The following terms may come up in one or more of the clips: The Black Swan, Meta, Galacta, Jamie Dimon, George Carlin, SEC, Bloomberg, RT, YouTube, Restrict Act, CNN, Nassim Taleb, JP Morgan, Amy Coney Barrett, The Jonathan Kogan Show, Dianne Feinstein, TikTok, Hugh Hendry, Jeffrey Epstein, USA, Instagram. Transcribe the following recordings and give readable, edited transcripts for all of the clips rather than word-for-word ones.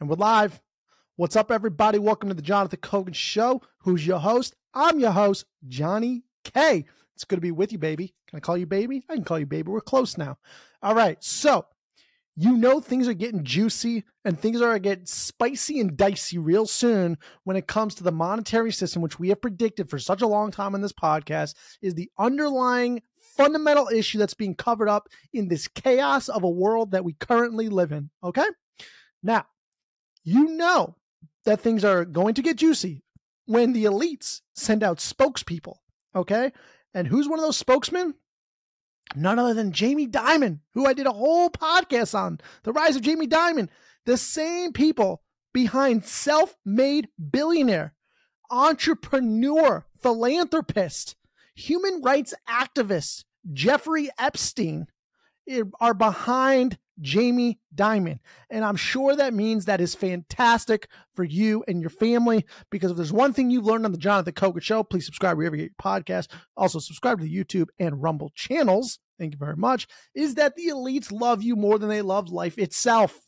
And we're live. What's up, everybody? Welcome to the Jonathan Kogan Show. Who's your host? I'm your host, Johnny K. It's good to be with you, baby. Can I call you baby? I can call you baby. We're close now. All right. So, you know things are getting juicy and things are getting spicy and dicey real soon when it comes to the monetary system, which we have predicted for such a long time in this podcast is the underlying fundamental issue that's being covered up in this chaos of a world that we currently live in. Okay? Now, you know that things are going to get juicy when the elites send out spokespeople, okay? And who's one of those spokesmen? None other than Jamie Dimon, who I did a whole podcast on, the rise of Jamie Dimon, the same people behind self-made billionaire, entrepreneur, philanthropist, human rights activist, Jeffrey Epstein, are behind Jamie Dimon. And I'm sure that means that is fantastic for you and your family, because if there's one thing you've learned on the Jonathan Kogan Show, please subscribe wherever you get your podcast. Also subscribe to the YouTube and Rumble channels. Thank you very much. Is that the elites love you more than they love life itself.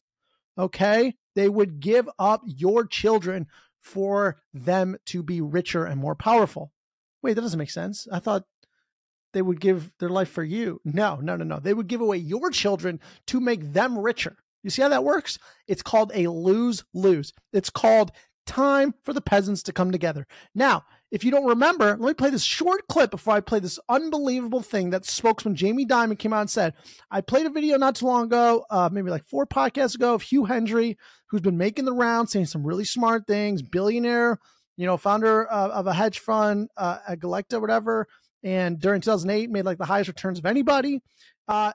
Okay. They would give up your children for them to be richer and more powerful. Wait, that doesn't make sense. I thought they would give their life for you. No. They would give away your children to make them richer. You see how that works? It's called a lose-lose. It's called time for the peasants to come together. Now, if you don't remember, let me play this short clip before I play this unbelievable thing that spokesman Jamie Dimon came out and said. I played a video not too long ago, maybe like 4 podcasts ago, of Hugh Hendry, who's been making the rounds, saying some really smart things, billionaire, you know, founder of a hedge fund, a Galacta, whatever. And during 2008, made like the highest returns of anybody.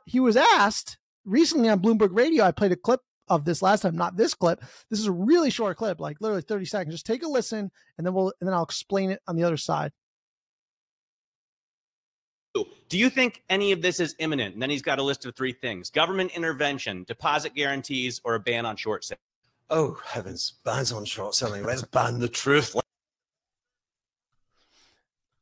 He was asked recently on Bloomberg Radio. I played a clip of this last time, not this clip. This is a really short clip, like literally 30 seconds. Just take a listen, and then I'll explain it on the other side. Do you think any of this is imminent? And then he's got a list of 3 things: government intervention, deposit guarantees, or a ban on short selling. Oh heavens, bans on short selling. Let's ban the truth.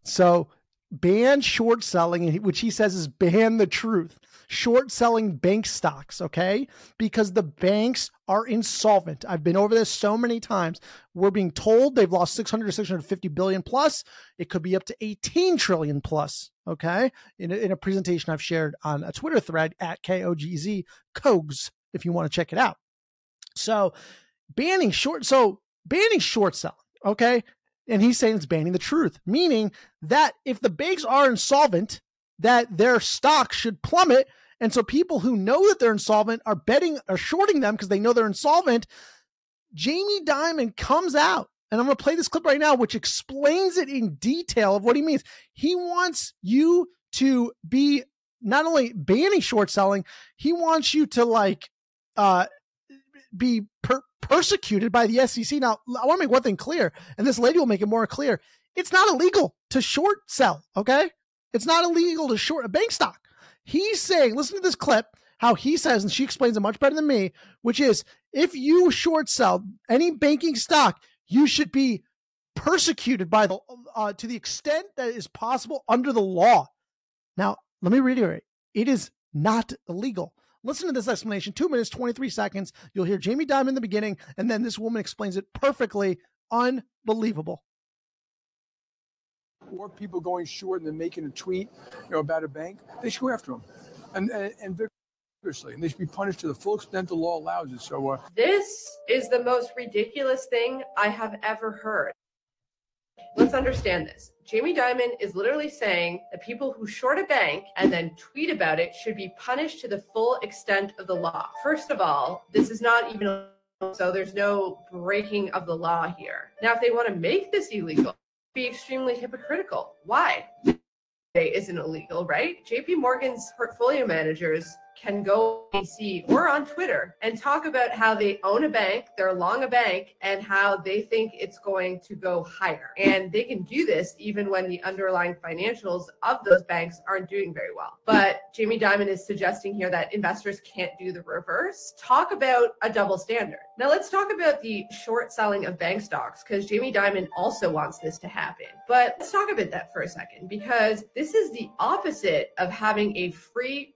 So. Ban short selling, which he says is ban the truth. Short selling bank stocks, okay? Because the banks are insolvent. I've been over this so many times. We're being told they've lost $650 billion plus. It could be up to $18 trillion plus, okay? In a presentation I've shared on a Twitter thread at KOGZ Kogs, if you want to check it out. So banning short selling, okay? And he's saying it's banning the truth, meaning that if the banks are insolvent, that their stock should plummet. And so people who know that they're insolvent are betting or shorting them because they know they're insolvent. Jamie Dimon comes out, and I'm going to play this clip right now, which explains it in detail of what he means. He wants you to be not only banning short selling, he wants you to be persecuted by the SEC. Now, I want to make one thing clear, and this lady will make it more clear. It's not illegal to short sell, okay? It's not illegal to short a bank stock. He's saying, listen to this clip, how he says, and she explains it much better than me, which is if you short sell any banking stock, you should be persecuted by the to the extent that is possible under the law. Now, let me reiterate. It is not illegal. Listen to this explanation, 2 minutes, 23 seconds. You'll hear Jamie Dimon in the beginning, and then this woman explains it perfectly. Unbelievable. More people going short and then making a tweet, you know, about a bank, they should go after them. And vigorously, and they should be punished to the full extent the law allows it. So this is the most ridiculous thing I have ever heard. Let's understand this. Jamie Dimon is literally saying that people who short a bank and then tweet about it should be punished to the full extent of the law. First of all, this is not even so there's no breaking of the law here. Now, if they want to make this illegal, be extremely hypocritical. Why? It isn't illegal, right? JP Morgan's portfolio managers can go on DC or on Twitter and talk about how they own a bank, they're long a bank, and how they think it's going to go higher. And they can do this even when the underlying financials of those banks aren't doing very well. But Jamie Dimon is suggesting here that investors can't do the reverse. Talk about a double standard. Now let's talk about the short selling of bank stocks, because Jamie Dimon also wants this to happen. But let's talk about that for a second, because this is the opposite of having a free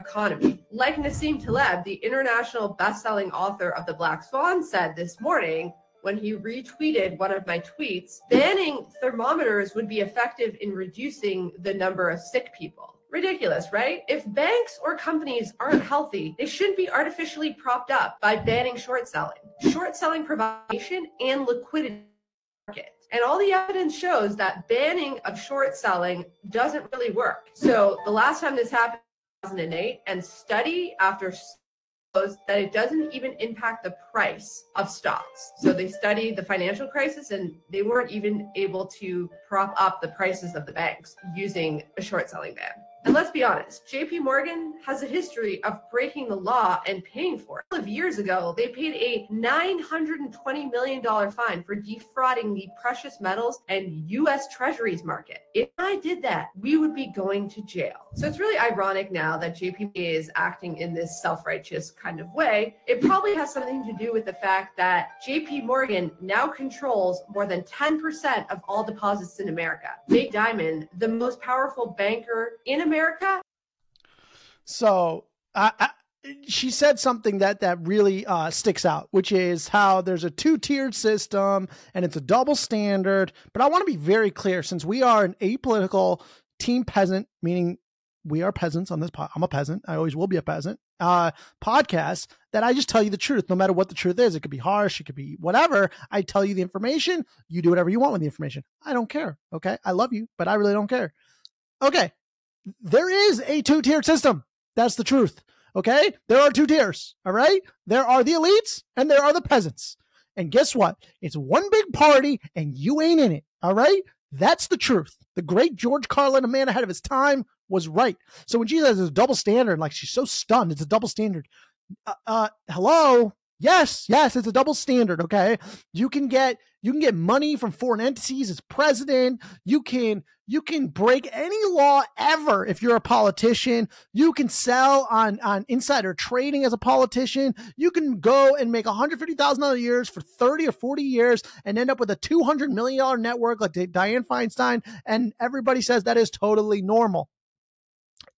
economy. Like Nassim Taleb, the international best-selling author of The Black Swan, said this morning when he retweeted one of my tweets, banning thermometers would be effective in reducing the number of sick people. Ridiculous, right? If banks or companies aren't healthy, they shouldn't be artificially propped up by banning short selling. Short selling provides and liquidity market. And all the evidence shows that banning of short selling doesn't really work. So the last time this happened was 2008, and study after shows that it doesn't even impact the price of stocks. So they studied the financial crisis and they weren't even able to prop up the prices of the banks using a short selling ban. And let's be honest, JP Morgan has a history of breaking the law and paying for it. A couple of years ago, they paid a $920 million fine for defrauding the precious metals and U.S. Treasuries market. If I did that, we would be going to jail. So it's really ironic now that JP is acting in this self-righteous kind of way. It probably has something to do with the fact that JP Morgan now controls more than 10% of all deposits in America. Jamie Dimon, the most powerful banker in America. So she said something that really sticks out, which is how there's a two-tiered system and it's a double standard. But I want to be very clear, since we are an apolitical team peasant, meaning we are peasants on this podcast. I'm a peasant. I always will be a peasant. Podcast that I just tell you the truth, no matter what the truth is. It could be harsh. It could be whatever. I tell you the information. You do whatever you want with the information. I don't care. Okay. I love you, but I really don't care. Okay. There is a two-tiered system. That's the truth. Okay? There are two tiers. All right? There are the elites and there are the peasants. And guess what? It's one big party and you ain't in it. All right? That's the truth. The great George Carlin, a man ahead of his time, was right. So when she says it's a double standard, like she's so stunned, it's a double standard. Hello? Yes, it's a double standard, okay? You can get money from foreign entities as president. You can break any law ever if you're a politician. You can sell on insider trading as a politician. You can go and make $150,000 a year for 30 or 40 years and end up with a $200 million network like Dianne Feinstein, and everybody says that is totally normal.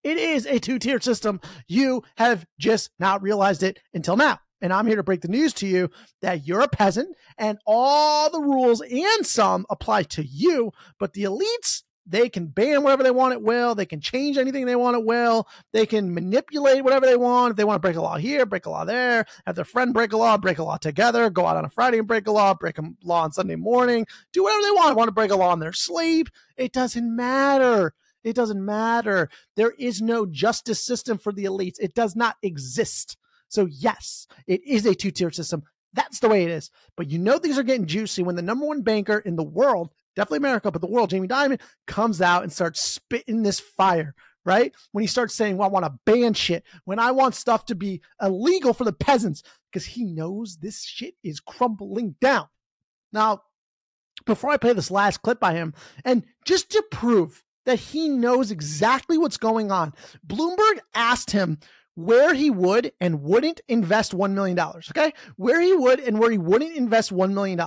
It is a two-tier system. You have just not realized it until now. And I'm here to break the news to you that you're a peasant and all the rules and some apply to you. But the elites, they can ban whatever they want at will. They can change anything they want at will. They can manipulate whatever they want. If they want to break a law here, break a law there, have their friend break a law together, go out on a Friday and break a law on Sunday morning, do whatever they want. Want to break a law in their sleep. It doesn't matter. It doesn't matter. There is no justice system for the elites. It does not exist. So yes, it is a two-tier system. That's the way it is. But you know things are getting juicy when the number one banker in the world, definitely America, but the world, Jamie Dimon, comes out and starts spitting this fire, right? When he starts saying, well, I want to ban shit, when I want stuff to be illegal for the peasants, because he knows this shit is crumbling down. Now, before I play this last clip by him, and just to prove that he knows exactly what's going on, Bloomberg asked him where he would and wouldn't invest $1 million, okay? Where he would and where he wouldn't invest $1 million.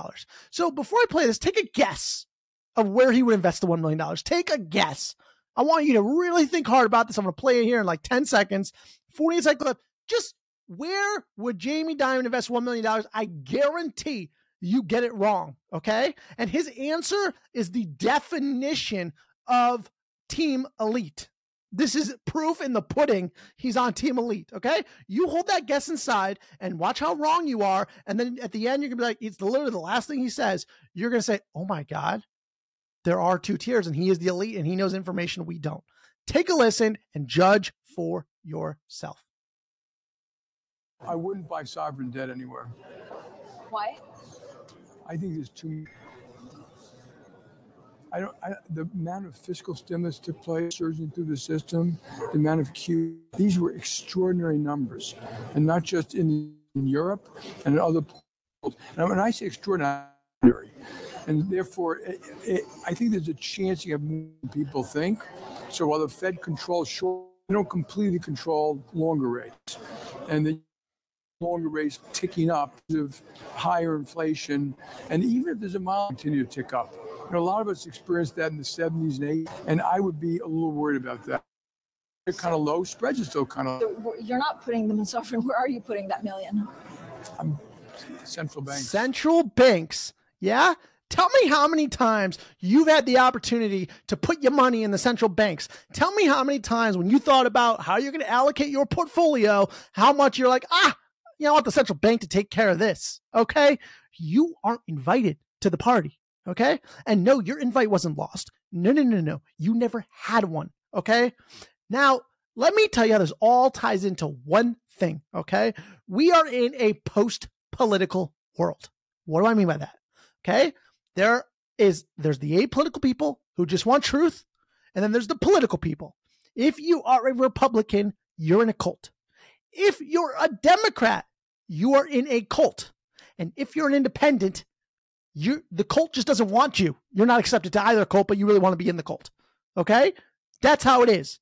So before I play this, take a guess of where he would invest the $1 million. Take a guess. I want you to really think hard about this. I'm going to play it here in like 10 seconds, 48-second clip. Just where would Jamie Dimon invest $1 million? I guarantee you get it wrong, okay? And his answer is the definition of team elite. This is proof in the pudding. He's on team elite, okay? You hold that guess inside and watch how wrong you are. And then at the end, you're going to be like, it's literally the last thing he says. You're going to say, oh my God, there are two tiers and he is the elite and he knows information we don't. Take a listen and judge for yourself. I wouldn't buy sovereign debt anywhere. Why? I think there's too... the amount of fiscal stimulus took place, surging through the system, the amount of Q, these were extraordinary numbers, and not just in Europe and in other world. And when I say extraordinary, and therefore, I think there's a chance you have more than people think. So while the Fed controls short, they don't completely control longer rates, and the longer rates ticking up of higher inflation, and even if there's a mild continue to tick up. You know, a lot of us experienced that in the 70s and 80s, and I would be a little worried about that. They're kind of low, spreads are still kind of... You're not putting them in sovereign. Where are you putting that million? Central banks. Central banks, yeah? Tell me how many times you've had the opportunity to put your money in the central banks. Tell me how many times when you thought about how you're going to allocate your portfolio, how much you're like, I want the central bank to take care of this, okay? You aren't invited to the party, okay? And no, your invite wasn't lost. No. You never had one, okay? Now, let me tell you how this all ties into one thing, okay? We are in a post-political world. What do I mean by that, okay? There's the apolitical people who just want truth, and then there's the political people. If you are a Republican, you're in a cult. If you're a Democrat, you are in a cult. And if you're an independent, the cult just doesn't want you. You're not accepted to either cult, but you really want to be in the cult, okay? That's how it is.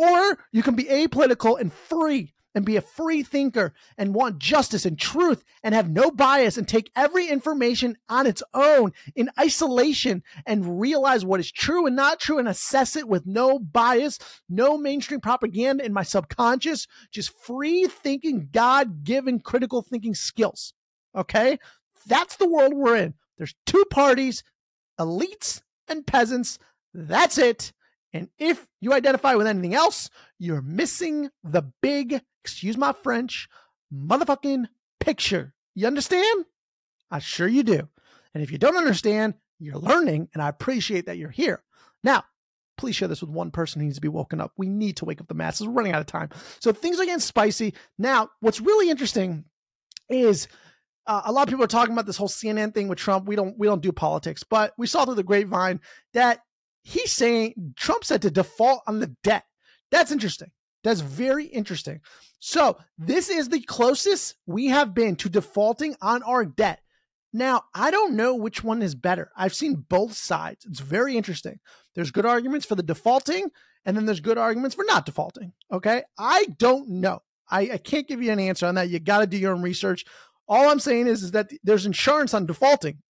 Or you can be apolitical and free and be a free thinker and want justice and truth and have no bias and take every information on its own in isolation and realize what is true and not true and assess it with no bias, no mainstream propaganda in my subconscious, just free thinking, God-given critical thinking skills. Okay? That's the world we're in. There's two parties, elites and peasants. That's it. And if you identify with anything else, you're missing the big, excuse my French, motherfucking picture. You understand? I sure you do. And if you don't understand, you're learning, and I appreciate that you're here. Now, please share this with one person who needs to be woken up. We need to wake up the masses. We're running out of time. So things are getting spicy. Now, what's really interesting is... a lot of people are talking about this whole CNN thing with Trump. We don't do politics, but we saw through the grapevine that he's saying Trump said to default on the debt. That's interesting. That's very interesting. So this is the closest we have been to defaulting on our debt. Now, I don't know which one is better. I've seen both sides. It's very interesting. There's good arguments for the defaulting, and then there's good arguments for not defaulting. Okay. I don't know. I can't give you an answer on that. You got to do your own research. All I'm saying is that there's insurance on defaulting,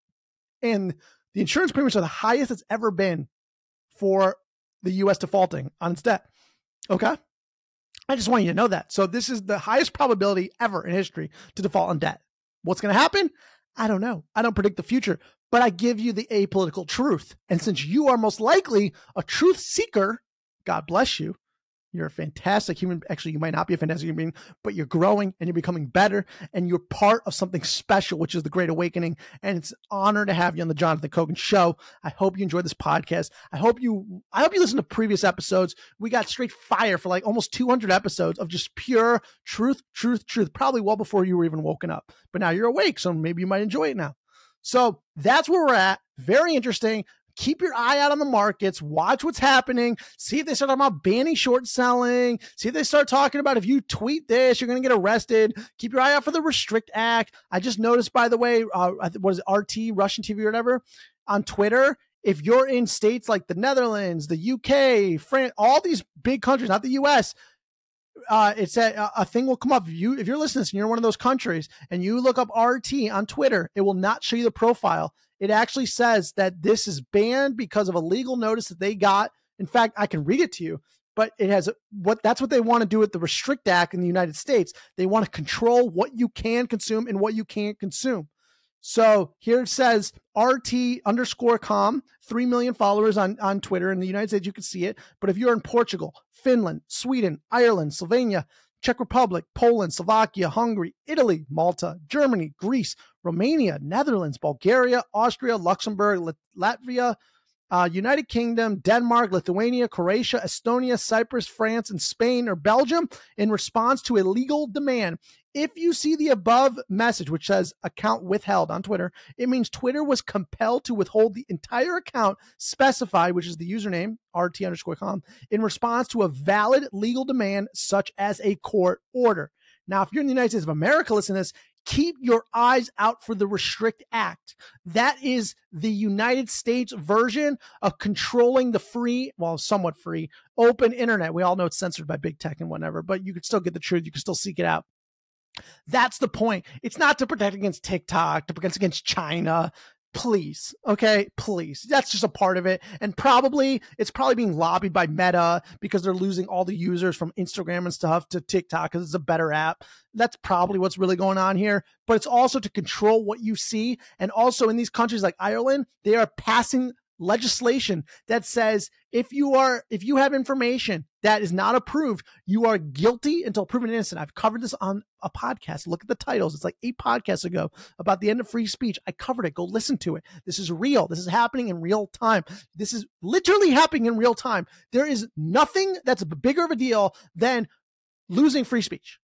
and the insurance premiums are the highest it's ever been for the U.S. defaulting on its debt. Okay? I just want you to know that. So this is the highest probability ever in history to default on debt. What's going to happen? I don't know. I don't predict the future, but I give you the apolitical truth. And since you are most likely a truth seeker, God bless you. You're a fantastic human. Actually, you might not be a fantastic human being, but you're growing and you're becoming better and you're part of something special, which is the Great Awakening. And it's an honor to have you on the Jonathan Kogan Show. I hope you enjoyed this podcast. I hope you listen to previous episodes. We got straight fire for like almost 200 episodes of just pure truth, probably well before you were even woken up. But now you're awake, so maybe you might enjoy it now. So that's where we're at. Very interesting. Keep your eye out on the markets. Watch what's happening. See if they start talking about banning short selling. See if they start talking about if you tweet this, you're going to get arrested. Keep your eye out for the Restrict Act. I just noticed, by the way, was it RT, Russian TV or whatever, on Twitter, if you're in states like the Netherlands, the UK, France, all these big countries, not the US, it said a thing will come up. If you're listening to this and you're in one of those countries and you look up RT on Twitter, it will not show you the profile. It actually says that this is banned because of a legal notice that they got. In fact, I can read it to you, but it has that's what they want to do with the Restrict Act in the United States. They want to control what you can consume and what you can't consume. So here it says RT_com, 3 million followers on Twitter in the United States. You can see it. But if you're in Portugal, Finland, Sweden, Ireland, Slovenia, Czech Republic, Poland, Slovakia, Hungary, Italy, Malta, Germany, Greece, Romania, Netherlands, Bulgaria, Austria, Luxembourg, Latvia, United Kingdom, Denmark, Lithuania, Croatia, Estonia, Cyprus, France, and Spain or Belgium in response to a legal demand. If you see the above message, which says account withheld on Twitter, it means Twitter was compelled to withhold the entire account specified, which is the username, RT_com, in response to a valid legal demand, such as a court order. Now, if you're in the United States of America, listen to this. Keep your eyes out for the Restrict Act. That is the United States version of controlling the free, well, somewhat free, open internet. We all know it's censored by big tech and whatever, but you can still get the truth. You can still seek it out. That's the point. It's not to protect against TikTok, to protect against China, Please. Okay. Please. That's just a part of it. And probably it's probably being lobbied by Meta because they're losing all the users from Instagram and stuff to TikTok because it's a better app. That's probably what's really going on here. But it's also to control what you see. And also in these countries like Ireland, they are passing legislation that says if you have information that is not approved, you are guilty until proven innocent. I've covered this on a podcast. Look at the titles. It's like 8 podcasts ago about the end of free speech. I covered it. Go listen to it. This is real. This is happening in real time. This is literally happening in real time. There is nothing that's bigger of a deal than losing free speech.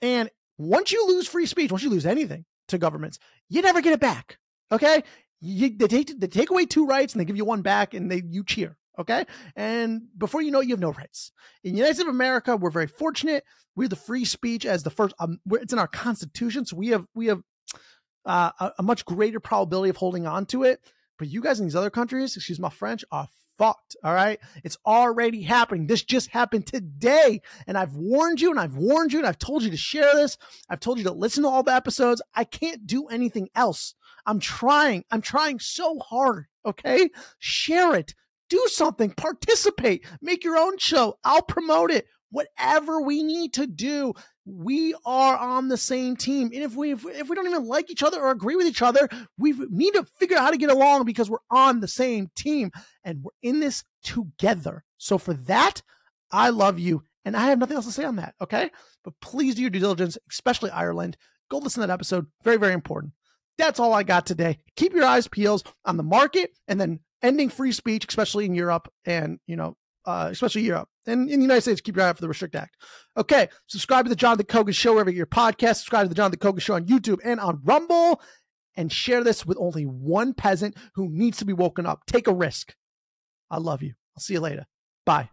And once you lose free speech, once you lose anything to governments, you never get it back. Okay. They take away 2 rights and they give you 1 back, and you cheer. Okay. And before you know it, you have no rights. In the United States of America, we're very fortunate. We have the free speech as the first, it's in our constitution. So we have a much greater probability of holding on to it. But you guys in these other countries, excuse my French, are fucked. All right. It's already happening. This just happened today. And I've warned you and I've warned you and I've told you to share this. I've told you to listen to all the episodes. I can't do anything else. I'm trying so hard. Okay. Share it. Do something, participate, make your own show. I'll promote it. Whatever we need to do, we are on the same team. And if we don't even like each other or agree with each other, we need to figure out how to get along because we're on the same team and we're in this together. So for that, I love you. And I have nothing else to say on that. Okay. But please do your due diligence, especially Ireland. Go listen to that episode. Very, very important. That's all I got today. Keep your eyes peeled on the market and then ending free speech, especially in Europe and, especially Europe and in the United States, keep your eye out for the Restrict Act. Okay. Subscribe to the Jonathan Kogan Show, wherever you get your podcast, subscribe to the Jonathan Kogan Show on YouTube and on Rumble, and share this with only one peasant who needs to be woken up. Take a risk. I love you. I'll see you later. Bye.